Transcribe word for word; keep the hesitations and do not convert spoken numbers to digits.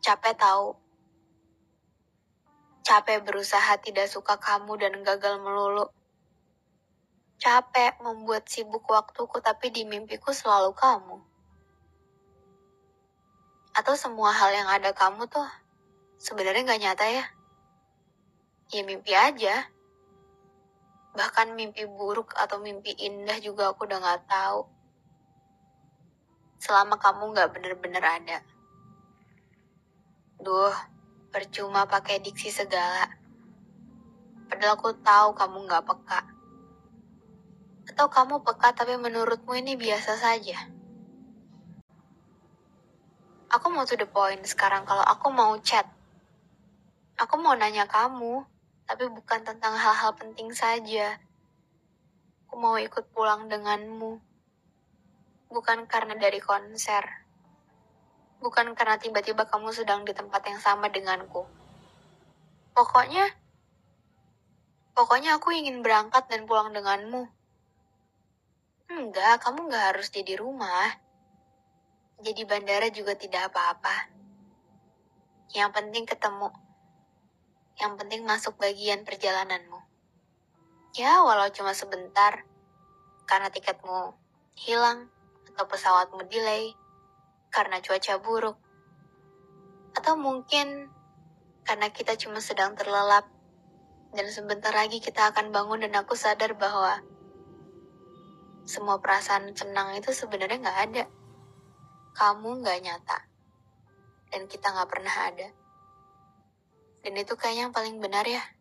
Capek tahu. Capek berusaha tidak suka kamu dan gagal melulu. Capek membuat sibuk waktuku tapi di mimpiku selalu kamu. Atau semua hal yang ada kamu tuh sebenarnya gak nyata ya? Ya mimpi aja. Bahkan mimpi buruk atau mimpi indah juga aku udah gak tahu. Selama kamu gak bener-bener ada. Duh, percuma pakai diksi segala. Padahal aku tahu kamu gak peka. Atau kamu peka tapi menurutmu ini biasa saja. Aku mau to the point sekarang kalau aku mau chat. Aku mau nanya kamu, tapi bukan tentang hal-hal penting saja. Aku mau ikut pulang denganmu. Bukan karena dari konser. Bukan karena tiba-tiba kamu sedang di tempat yang sama denganku. Pokoknya, pokoknya aku ingin berangkat dan pulang denganmu. Enggak, kamu gak harus jadi rumah. Jadi bandara juga tidak apa-apa. Yang penting ketemu. Yang penting masuk bagian perjalananmu. Ya, walau cuma sebentar. Karena tiketmu hilang. Atau pesawatmu delay. Karena cuaca buruk. Atau mungkin karena kita cuma sedang terlelap. Dan sebentar lagi kita akan bangun dan aku sadar bahwa semua perasaan senang itu sebenarnya gak ada. Kamu gak nyata. Dan kita gak pernah ada. Dan itu kayaknya yang paling benar ya.